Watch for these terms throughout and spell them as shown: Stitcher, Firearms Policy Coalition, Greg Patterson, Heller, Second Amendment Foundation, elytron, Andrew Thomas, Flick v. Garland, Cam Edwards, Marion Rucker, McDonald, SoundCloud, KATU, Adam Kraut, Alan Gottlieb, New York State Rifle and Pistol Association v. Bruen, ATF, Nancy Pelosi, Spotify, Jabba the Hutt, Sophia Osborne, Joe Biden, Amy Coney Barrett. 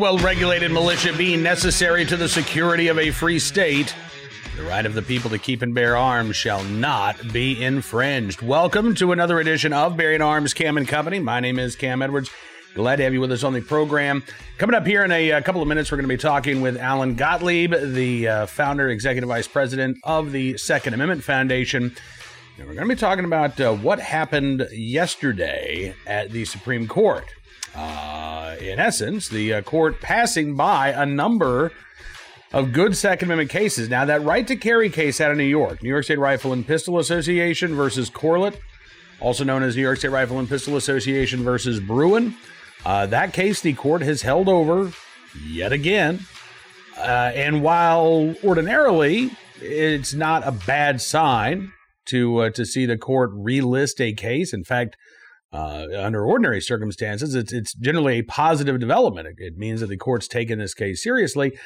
well-regulated militia being necessary to the security of a free state, the right of the people to keep and bear arms shall not be infringed. Welcome to another edition of Bearing Arms, Cam & Company. My name is Cam Edwards. Glad to have you with us on the program. Coming up here in a couple of minutes, we're going to be talking with Alan Gottlieb, the founder, executive vice president of the Second Amendment Foundation. And we're going to be talking about what happened yesterday at the Supreme Court. In essence, the court passing by a number of good Second Amendment cases. Now, that right to carry case out of New York, New York State Rifle and Pistol Association versus Corlett, also known as New York State Rifle and Pistol Association versus Bruen. That case, the court has held over yet again. And while ordinarily it's not a bad sign to see the court relist a case, in fact, under ordinary circumstances, it's generally a positive development. It means that the court's taken this case seriously.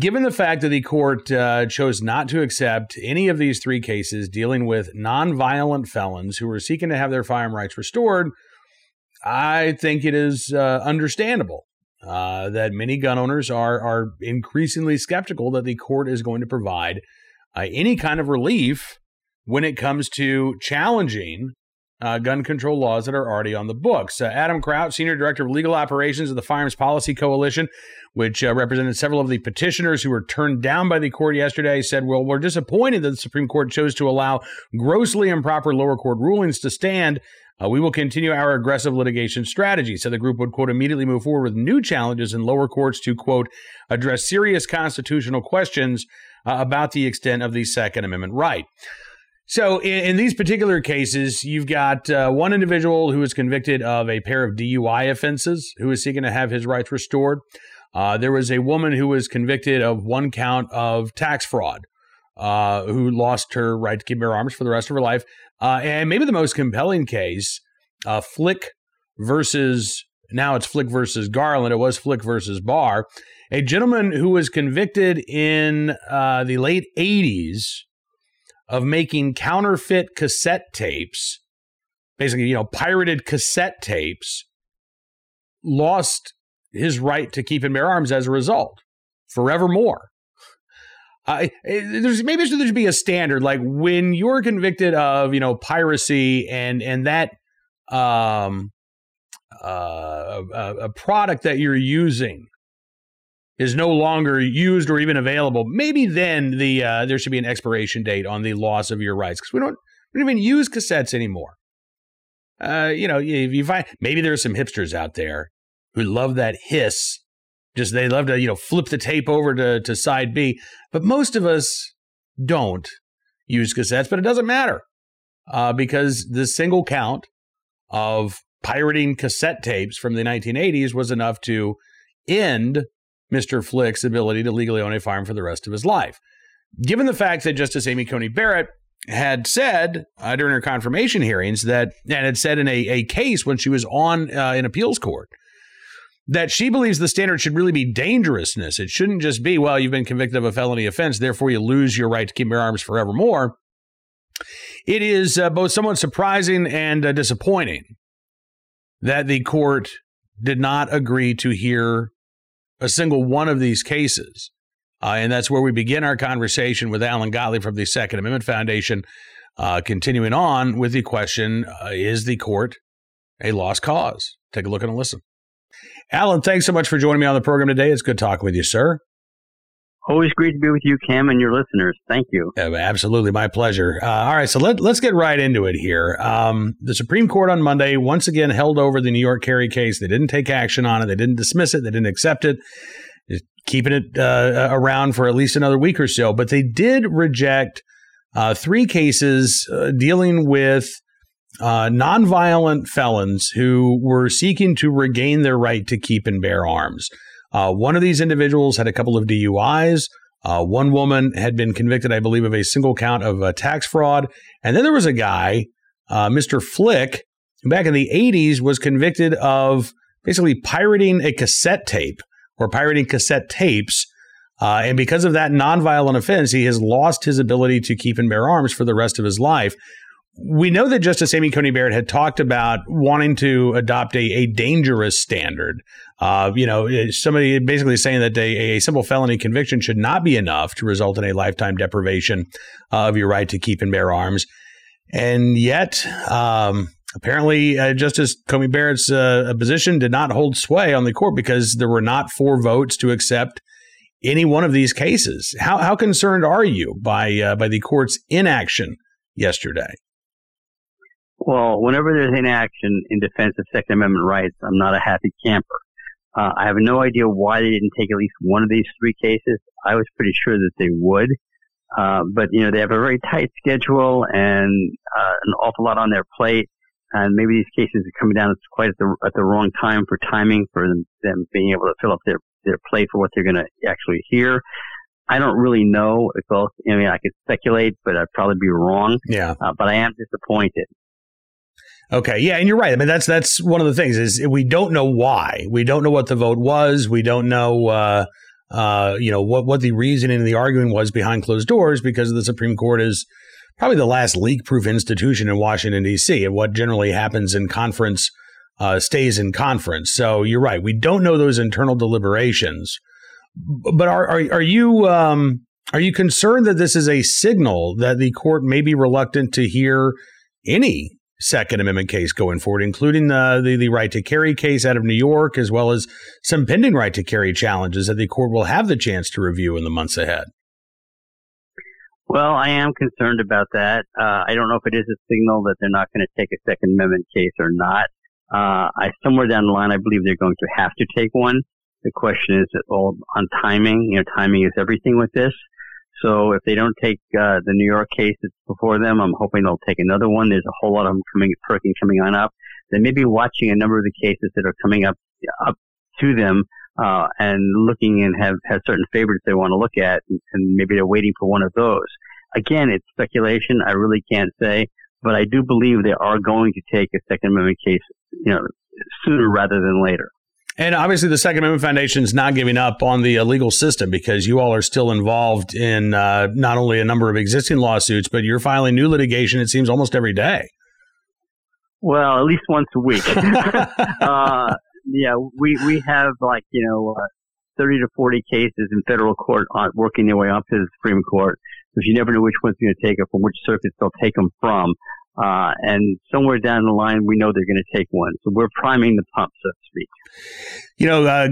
Given the fact that the court chose not to accept any of these three cases dealing with nonviolent felons who were seeking to have their firearm rights restored, I think it is understandable that many gun owners are increasingly skeptical that the court is going to provide any kind of relief when it comes to challenging gun control laws that are already on the books. Adam Kraut, Senior Director of Legal Operations of the Firearms Policy Coalition, which represented several of the petitioners who were turned down by the court yesterday, said, well, we're disappointed that the Supreme Court chose to allow grossly improper lower court rulings to stand. We will continue our aggressive litigation strategy. So the group would, quote, immediately move forward with new challenges in lower courts to, quote, address serious constitutional questions about the extent of the Second Amendment right. So in these particular cases, you've got one individual who was convicted of a pair of DUI offenses who is seeking to have his rights restored. There was a woman who was convicted of one count of tax fraud who lost her right to keep and bear arms for the rest of her life. And maybe the most compelling case, Flick versus Garland. It was Flick versus Barr, a gentleman who was convicted in the late 80s of making counterfeit cassette tapes, basically, pirated cassette tapes, lost his right to keep and bear arms as a result, forevermore. Maybe there should be a standard, like when you're convicted of, piracy and that a product that you're using is no longer used or even available, maybe then there should be an expiration date on the loss of your rights, because we don't even use cassettes anymore. If you find, maybe there are some hipsters out there who love that hiss, just they love to flip the tape over to side B, but most of us don't use cassettes. But it doesn't matter because the single count of pirating cassette tapes from the 1980s was enough to end Mr. Flick's ability to legally own a firearm for the rest of his life. Given the fact that Justice Amy Coney Barrett had said during her confirmation hearings and had said in a case when she was on in appeals court that she believes the standard should really be dangerousness. It shouldn't just be, well, you've been convicted of a felony offense, therefore you lose your right to keep your arms forevermore. It is both somewhat surprising and disappointing that the court did not agree to hear a single one of these cases. And that's where we begin our conversation with Alan Gottlieb from the Second Amendment Foundation, continuing on with the question, is the court a lost cause? Take a look and a listen. Alan, thanks so much for joining me on the program today. It's good talking with you, sir. Always great to be with you, Cam, and your listeners. Thank you. Absolutely. My pleasure. All right. So let's get right into it here. The Supreme Court on Monday once again held over the New York carry case. They didn't take action on it. They didn't dismiss it. They didn't accept it. Just keeping it around for at least another week or so. But they did reject three cases dealing with nonviolent felons who were seeking to regain their right to keep and bear arms. One of these individuals had a couple of DUIs. One woman had been convicted, I believe, of a single count of tax fraud. And then there was a guy, Mr. Flick, who back in the 80s was convicted of basically pirating a cassette tape or pirating cassette tapes. And because of that nonviolent offense, he has lost his ability to keep and bear arms for the rest of his life. We know that Justice Amy Coney Barrett had talked about wanting to adopt a dangerous standard. Somebody basically saying that a simple felony conviction should not be enough to result in a lifetime deprivation of your right to keep and bear arms. And yet, apparently, Justice Coney Barrett's position did not hold sway on the court because there were not four votes to accept any one of these cases. How concerned are you by the court's inaction yesterday? Well, whenever there's inaction in defense of Second Amendment rights, I'm not a happy camper. I have no idea why they didn't take at least one of these three cases. I was pretty sure that they would. But they have a very tight schedule and an awful lot on their plate. And maybe these cases are coming down quite at the wrong time for timing, for them being able to fill up their plate for what they're going to actually hear. I don't really know. I could speculate, but I'd probably be wrong. Yeah. But I am disappointed. Okay. Yeah. And you're right. I mean, that's one of the things is we don't know why. We don't know what the vote was. We don't know, what the reasoning and the arguing was behind closed doors, because the Supreme Court is probably the last leak-proof institution in Washington, D.C. And what generally happens in conference stays in conference. So you're right. We don't know those internal deliberations. But are you concerned that this is a signal that the court may be reluctant to hear any Second Amendment case going forward, including the right to carry case out of New York, as well as some pending right to carry challenges that the court will have the chance to review in the months ahead? Well, I am concerned about that. I don't know if it is a signal that they're not going to take a Second Amendment case or not. Somewhere down the line, I believe they're going to have to take one. The question is all on timing. Timing is everything with this. So if they don't take the New York case that's before them, I'm hoping they'll take another one. There's a whole lot of them coming on up. They may be watching a number of the cases that are coming up to them and looking and have certain favorites they want to look at, and maybe they're waiting for one of those. Again, it's speculation. I really can't say, but I do believe they are going to take a Second Amendment case, sooner rather than later. And obviously, the Second Amendment Foundation is not giving up on the legal system, because you all are still involved in not only a number of existing lawsuits, but you're filing new litigation, it seems, almost every day. Well, at least once a week. We have 30 to 40 cases in federal court working their way up to the Supreme Court, because you never know which one's going to take it, from which circuits they'll take them from. And somewhere down the line, we know they're going to take one. So we're priming the pump, so to speak.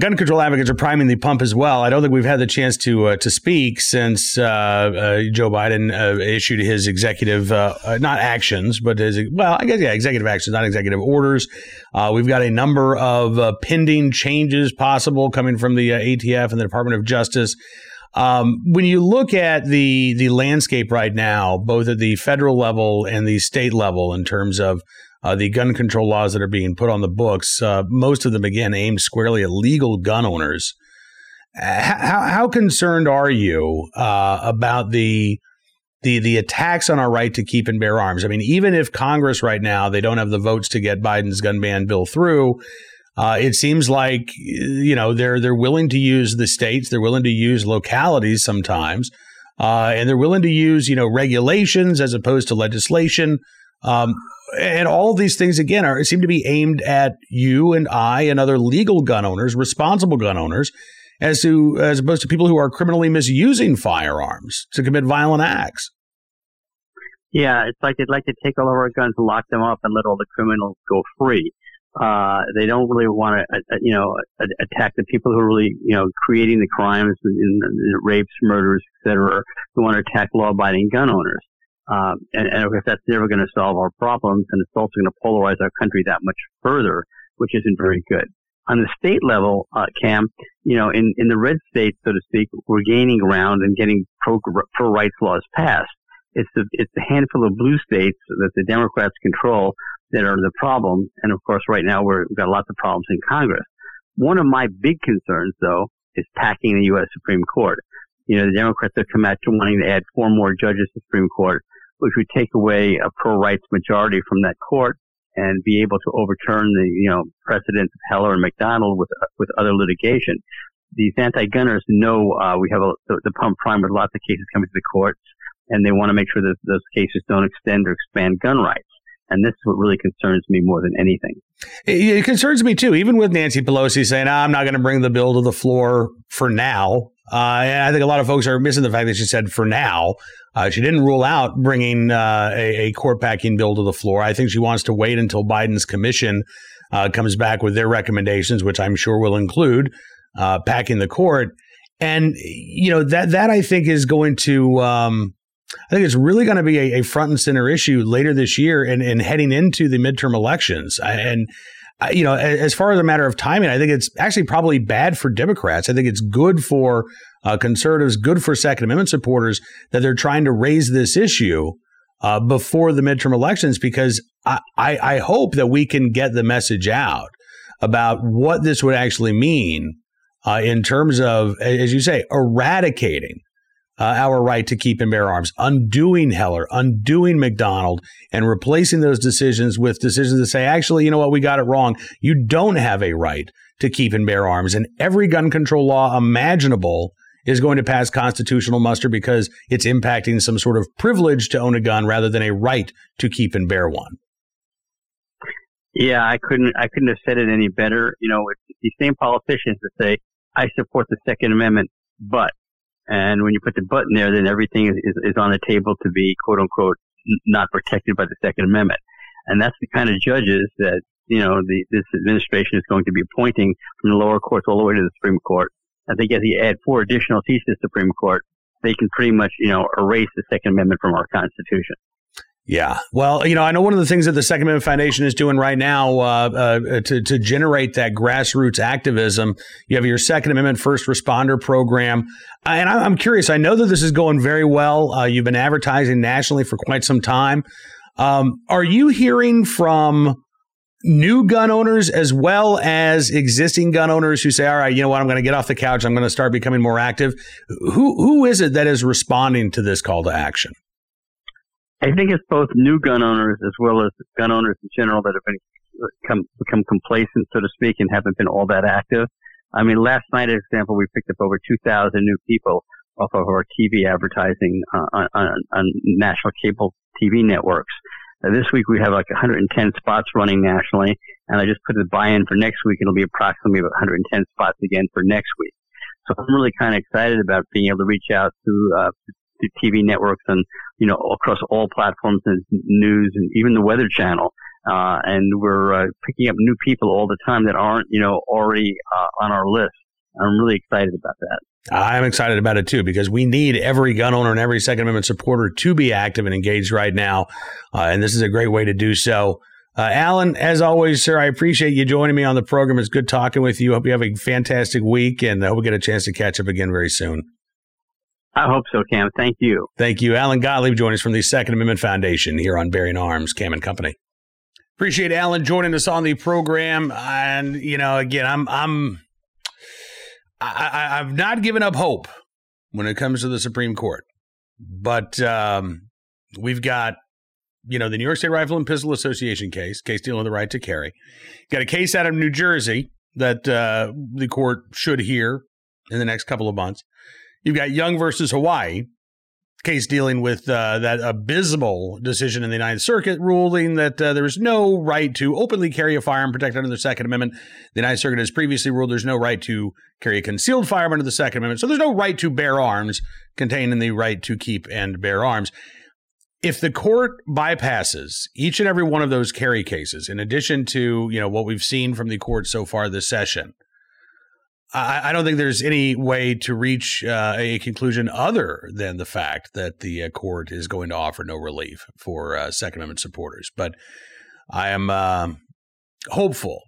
Gun control advocates are priming the pump as well. I don't think we've had the chance to speak since Joe Biden issued his executive, not actions, but executive actions, not executive orders. We've got a number of pending changes possible coming from the ATF and the Department of Justice. When you look at the landscape right now, both at the federal level and the state level, in terms of the gun control laws that are being put on the books, most of them, again, aimed squarely at legal gun owners. How concerned are you about the attacks on our right to keep and bear arms? I mean, even if Congress right now, they don't have the votes to get Biden's gun ban bill through, it seems like, they're willing to use the states, they're willing to use localities sometimes, and they're willing to use, regulations as opposed to legislation. And all of these things, again, seem to be aimed at you and I and other legal gun owners, responsible gun owners, as opposed to people who are criminally misusing firearms to commit violent acts. Yeah, it's like they'd like to take all of our guns and lock them up and let all the criminals go free. They don't really want to, attack the people who are really, creating the crimes and rapes, murders, et cetera. They want to attack law-abiding gun owners. And if that's never going to solve our problems, and it's also going to polarize our country that much further, which isn't very good. On the state level, Cam, in the red states, so to speak, we're gaining ground and getting pro rights laws passed. It's a handful of blue states that the Democrats control that are the problem. And of course, right now we've got lots of problems in Congress. One of my big concerns, though, is packing the U.S. Supreme Court. The Democrats have come out to wanting to add four more judges to the Supreme Court, which would take away a pro-rights majority from that court and be able to overturn the, precedents of Heller and McDonald with other litigation. These anti-gunners know we have the pump prime with lots of cases coming to the courts. and they want to make sure that those cases don't extend or expand gun rights. And this is what really concerns me more than anything. It concerns me, too, even with Nancy Pelosi saying, I'm not going to bring the bill to the floor for now. And I think a lot of folks are missing the fact that she said for now. She didn't rule out bringing a core packing bill to the floor. I think she wants to wait until Biden's commission comes back with their recommendations, which I'm sure will include packing the court. And, you know, that I think is going to I think it's really going to be a front and center issue later this year and heading into the midterm elections. And, you know, as far as a matter of timing, I think it's actually probably bad for Democrats. I think it's good for conservatives, good for Second Amendment supporters that they're trying to raise this issue before the midterm elections, because I hope that we can get the message out about what this would actually mean in terms of, as you say, eradicating our right to keep and bear arms, undoing Heller, undoing McDonald, and replacing those decisions with decisions that say, actually, you know what, we got it wrong. You don't have a right to keep and bear arms. And every gun control law imaginable is going to pass constitutional muster because it's impacting some sort of privilege to own a gun rather than a right to keep and bear one. Yeah, I couldn't have said it any better. You know, it's these same politicians that say, I support the Second Amendment, but. And when you put the but in there, then everything is on the table to be, quote unquote, not protected by the Second Amendment. And that's the kind of judges that, you know, this administration is going to be appointing from the lower courts all the way to the Supreme Court. I think as you add 4 additional seats to the Supreme Court, they can pretty much, you know, erase the Second Amendment from our Constitution. Yeah. Well, you know, I know one of the things that the Second Amendment Foundation is doing right now to generate that grassroots activism, you have your Second Amendment First Responder program. And I'm curious, I know that this is going very well. You've been advertising nationally for quite some time. Are you hearing from new gun owners as well as existing gun owners who say, all right, you know what, I'm going to get off the couch. I'm going to start becoming more active. Who is it that is responding to this call to action? I think it's both new gun owners as well as gun owners in general that have become complacent, so to speak, and haven't been all that active. I mean, last night, for example, we picked up over 2,000 new people off of our TV advertising on national cable TV networks. This week, we have like 110 spots running nationally, and I just put the buy-in for next week. It'll be approximately about 110 spots again for next week. So I'm really kind of excited about being able to reach out to TV networks and, you know, across all platforms and news and even the Weather Channel. And we're picking up new people all the time that aren't, you know, already on our list. I'm really excited about that. I'm excited about it, too, because we need every gun owner and every Second Amendment supporter to be active and engaged right now. And this is a great way to do so. Alan, as always, sir, I appreciate you joining me on the program. It's good talking with you. I hope you have a fantastic week, and I hope we get a chance to catch up again very soon. I hope so, Cam. Thank you. Thank you. Alan Gottlieb joining us from the Second Amendment Foundation here on Bearing Arms, Cam & Company. Appreciate Alan joining us on the program. And, you know, again, I've not given up hope when it comes to the Supreme Court. But we've got, you know, the New York State Rifle and Pistol Association case dealing with the right to carry. Got a case out of New Jersey that the court should hear in the next couple of months. You've got Young versus Hawaii, case dealing with that abysmal decision in the Ninth Circuit ruling that there is no right to openly carry a firearm protected under the Second Amendment. The Ninth Circuit has previously ruled there's no right to carry a concealed firearm under the Second Amendment. So there's no right to bear arms contained in the right to keep and bear arms. If the court bypasses each and every one of those carry cases, in addition to, you know, what we've seen from the court so far this session, I don't think there's any way to reach a conclusion other than the fact that the court is going to offer no relief for Second Amendment supporters. But I am hopeful.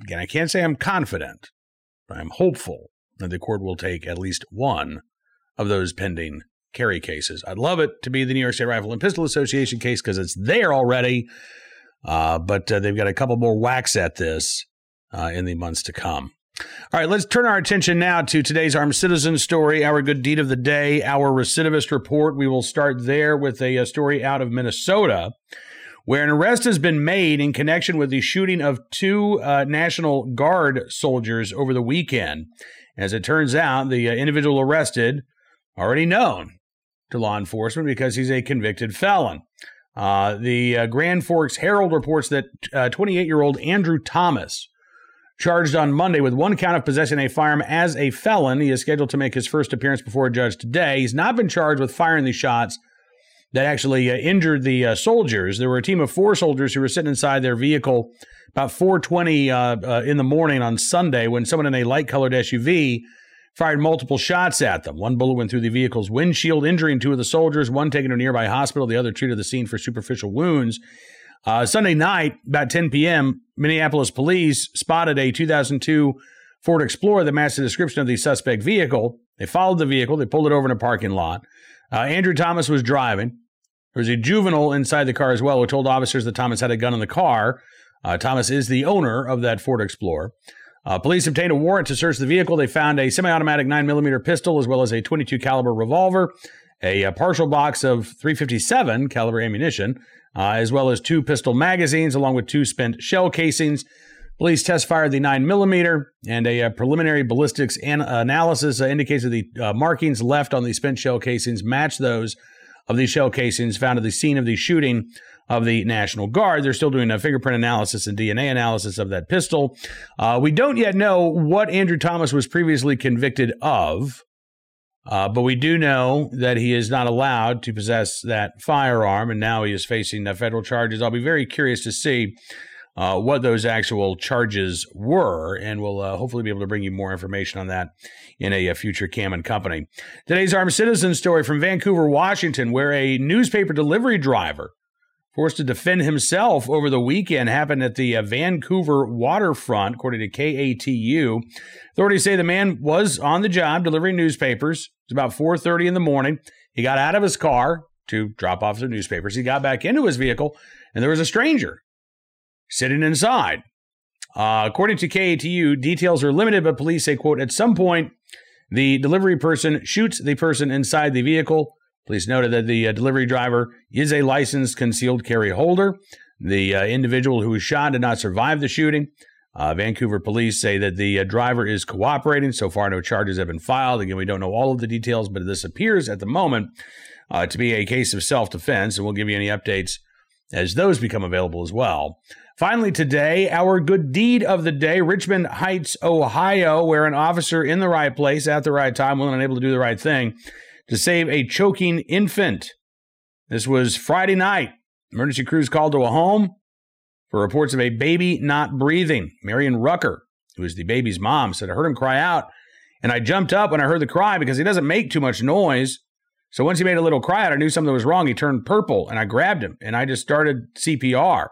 Again, I can't say I'm confident, but I'm hopeful that the court will take at least one of those pending carry cases. I'd love it to be the New York State Rifle and Pistol Association case because it's there already. But they've got a couple more whacks at this in the months to come. All right, let's turn our attention now to today's Armed Citizen story, our good deed of the day, our recidivist report. We will start there with a story out of Minnesota where an arrest has been made in connection with the shooting of 2 National Guard soldiers over the weekend. As it turns out, the individual arrested, already known to law enforcement because he's a convicted felon. The Grand Forks Herald reports that 28-year-old Andrew Thomas, charged on Monday with one count of possessing a firearm as a felon, he is scheduled to make his first appearance before a judge today. He's not been charged with firing the shots that actually injured the soldiers. There were a team of four soldiers who were sitting inside their vehicle about 4:20 in the morning on Sunday when someone in a light-colored SUV fired multiple shots at them. One bullet went through the vehicle's windshield, injuring two of the soldiers, one taken to a nearby hospital, the other treated the scene for superficial wounds. Sunday night, about 10 p.m., Minneapolis police spotted a 2002 Ford Explorer that matched the description of the suspect vehicle. They followed the vehicle. They pulled it over in a parking lot. Andrew Thomas was driving. There was a juvenile inside the car as well who told officers that Thomas had a gun in the car. Thomas is the owner of that Ford Explorer. Police obtained a warrant to search the vehicle. They found a semi-automatic 9mm pistol as well as a .22 caliber revolver, a partial box of .357 caliber ammunition, as well as two pistol magazines along with two spent shell casings. Police test fired the 9mm, and a preliminary ballistics analysis indicates that the markings left on the spent shell casings match those of the shell casings found at the scene of the shooting of the National Guard. They're still doing a fingerprint analysis and DNA analysis of that pistol. We don't yet know what Andrew Thomas was previously convicted of, but we do know that he is not allowed to possess that firearm, and now he is facing federal charges. I'll be very curious to see what those actual charges were, and we'll hopefully be able to bring you more information on that in a future Cam and Company. Today's Armed Citizen story from Vancouver, Washington, where a newspaper delivery driver forced to defend himself over the weekend happened at the Vancouver waterfront, according to KATU. Authorities say the man was on the job delivering newspapers. It's about 4:30 in the morning. He got out of his car to drop off some newspapers. He got back into his vehicle, and there was a stranger sitting inside. According to KATU, details are limited, but police say, quote, at some point, the delivery person shoots the person inside the vehicle. Police noted that the delivery driver is a licensed concealed carry holder. The individual who was shot did not survive the shooting. Vancouver police say that the driver is cooperating. So far, no charges have been filed. Again, we don't know all of the details, but this appears at the moment to be a case of self-defense, and we'll give you any updates as those become available as well. Finally today, our good deed of the day, Richmond Heights, Ohio, where an officer in the right place at the right time, willing and able to do the right thing, to save a choking infant. This was Friday night. Emergency crews called to a home for reports of a baby not breathing. Marion Rucker, who is the baby's mom, said, I heard him cry out, and I jumped up when I heard the cry because he doesn't make too much noise. So once he made a little cry out, I knew something was wrong. He turned purple, and I grabbed him, and I just started CPR.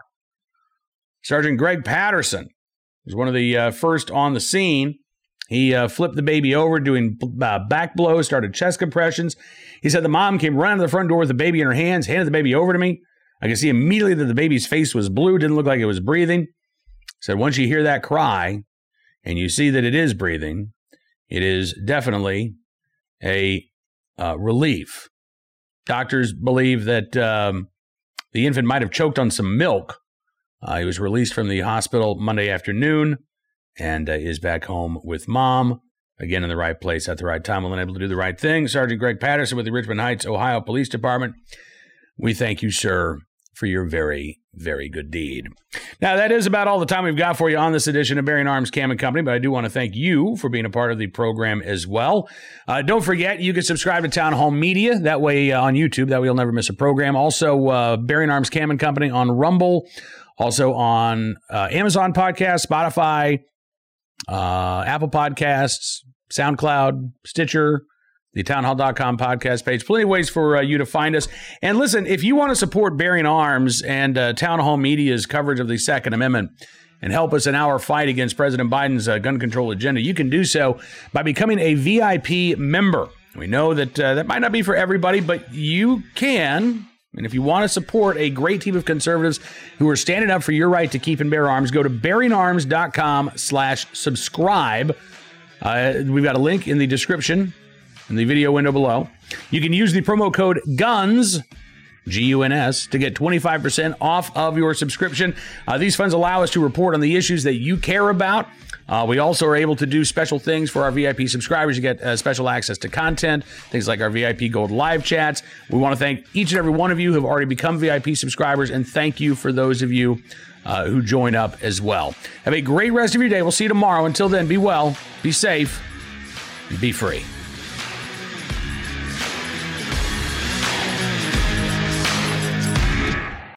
Sergeant Greg Patterson was one of the first on the scene. He flipped the baby over, doing back blows, started chest compressions. He said the mom came running to the front door with the baby in her hands, handed the baby over to me. I could see immediately that the baby's face was blue, didn't look like it was breathing. He said once you hear that cry and you see that it is breathing, it is definitely a relief. Doctors believe that the infant might have choked on some milk. He was released from the hospital Monday afternoon, and is back home with mom, again in the right place at the right time, willing and able to do the right thing. Sergeant Greg Patterson with the Richmond Heights, Ohio Police Department. We thank you, sir, for your very, very good deed. Now, that is about all the time we've got for you on this edition of Bearing Arms Cam and Company, but I do want to thank you for being a part of the program as well. Don't forget, you can subscribe to Town Hall Media, that way on YouTube, that way you'll never miss a program. Also, Bearing Arms Cam and Company on Rumble, also on Amazon Podcasts, Spotify, Apple Podcasts, SoundCloud, Stitcher, the townhall.com podcast page. Plenty of ways for you to find us. And listen, if you want to support Bearing Arms and Town Hall Media's coverage of the Second Amendment and help us in our fight against President Biden's gun control agenda, you can do so by becoming a VIP member. We know that that might not be for everybody, but you can. And if you want to support a great team of conservatives who are standing up for your right to keep and bear arms, go to bearingarms.com/subscribe. We've got a link in the description in the video window below. You can use the promo code GUNS GUNS, to get 25% off of your subscription. These funds allow us to report on the issues that you care about. We also are able to do special things for our VIP subscribers. You get special access to content, things like our VIP Gold live chats. We want to thank each and every one of you who have already become VIP subscribers, and thank you for those of you who join up as well. Have a great rest of your day. We'll see you tomorrow. Until then, be well, be safe, and be free.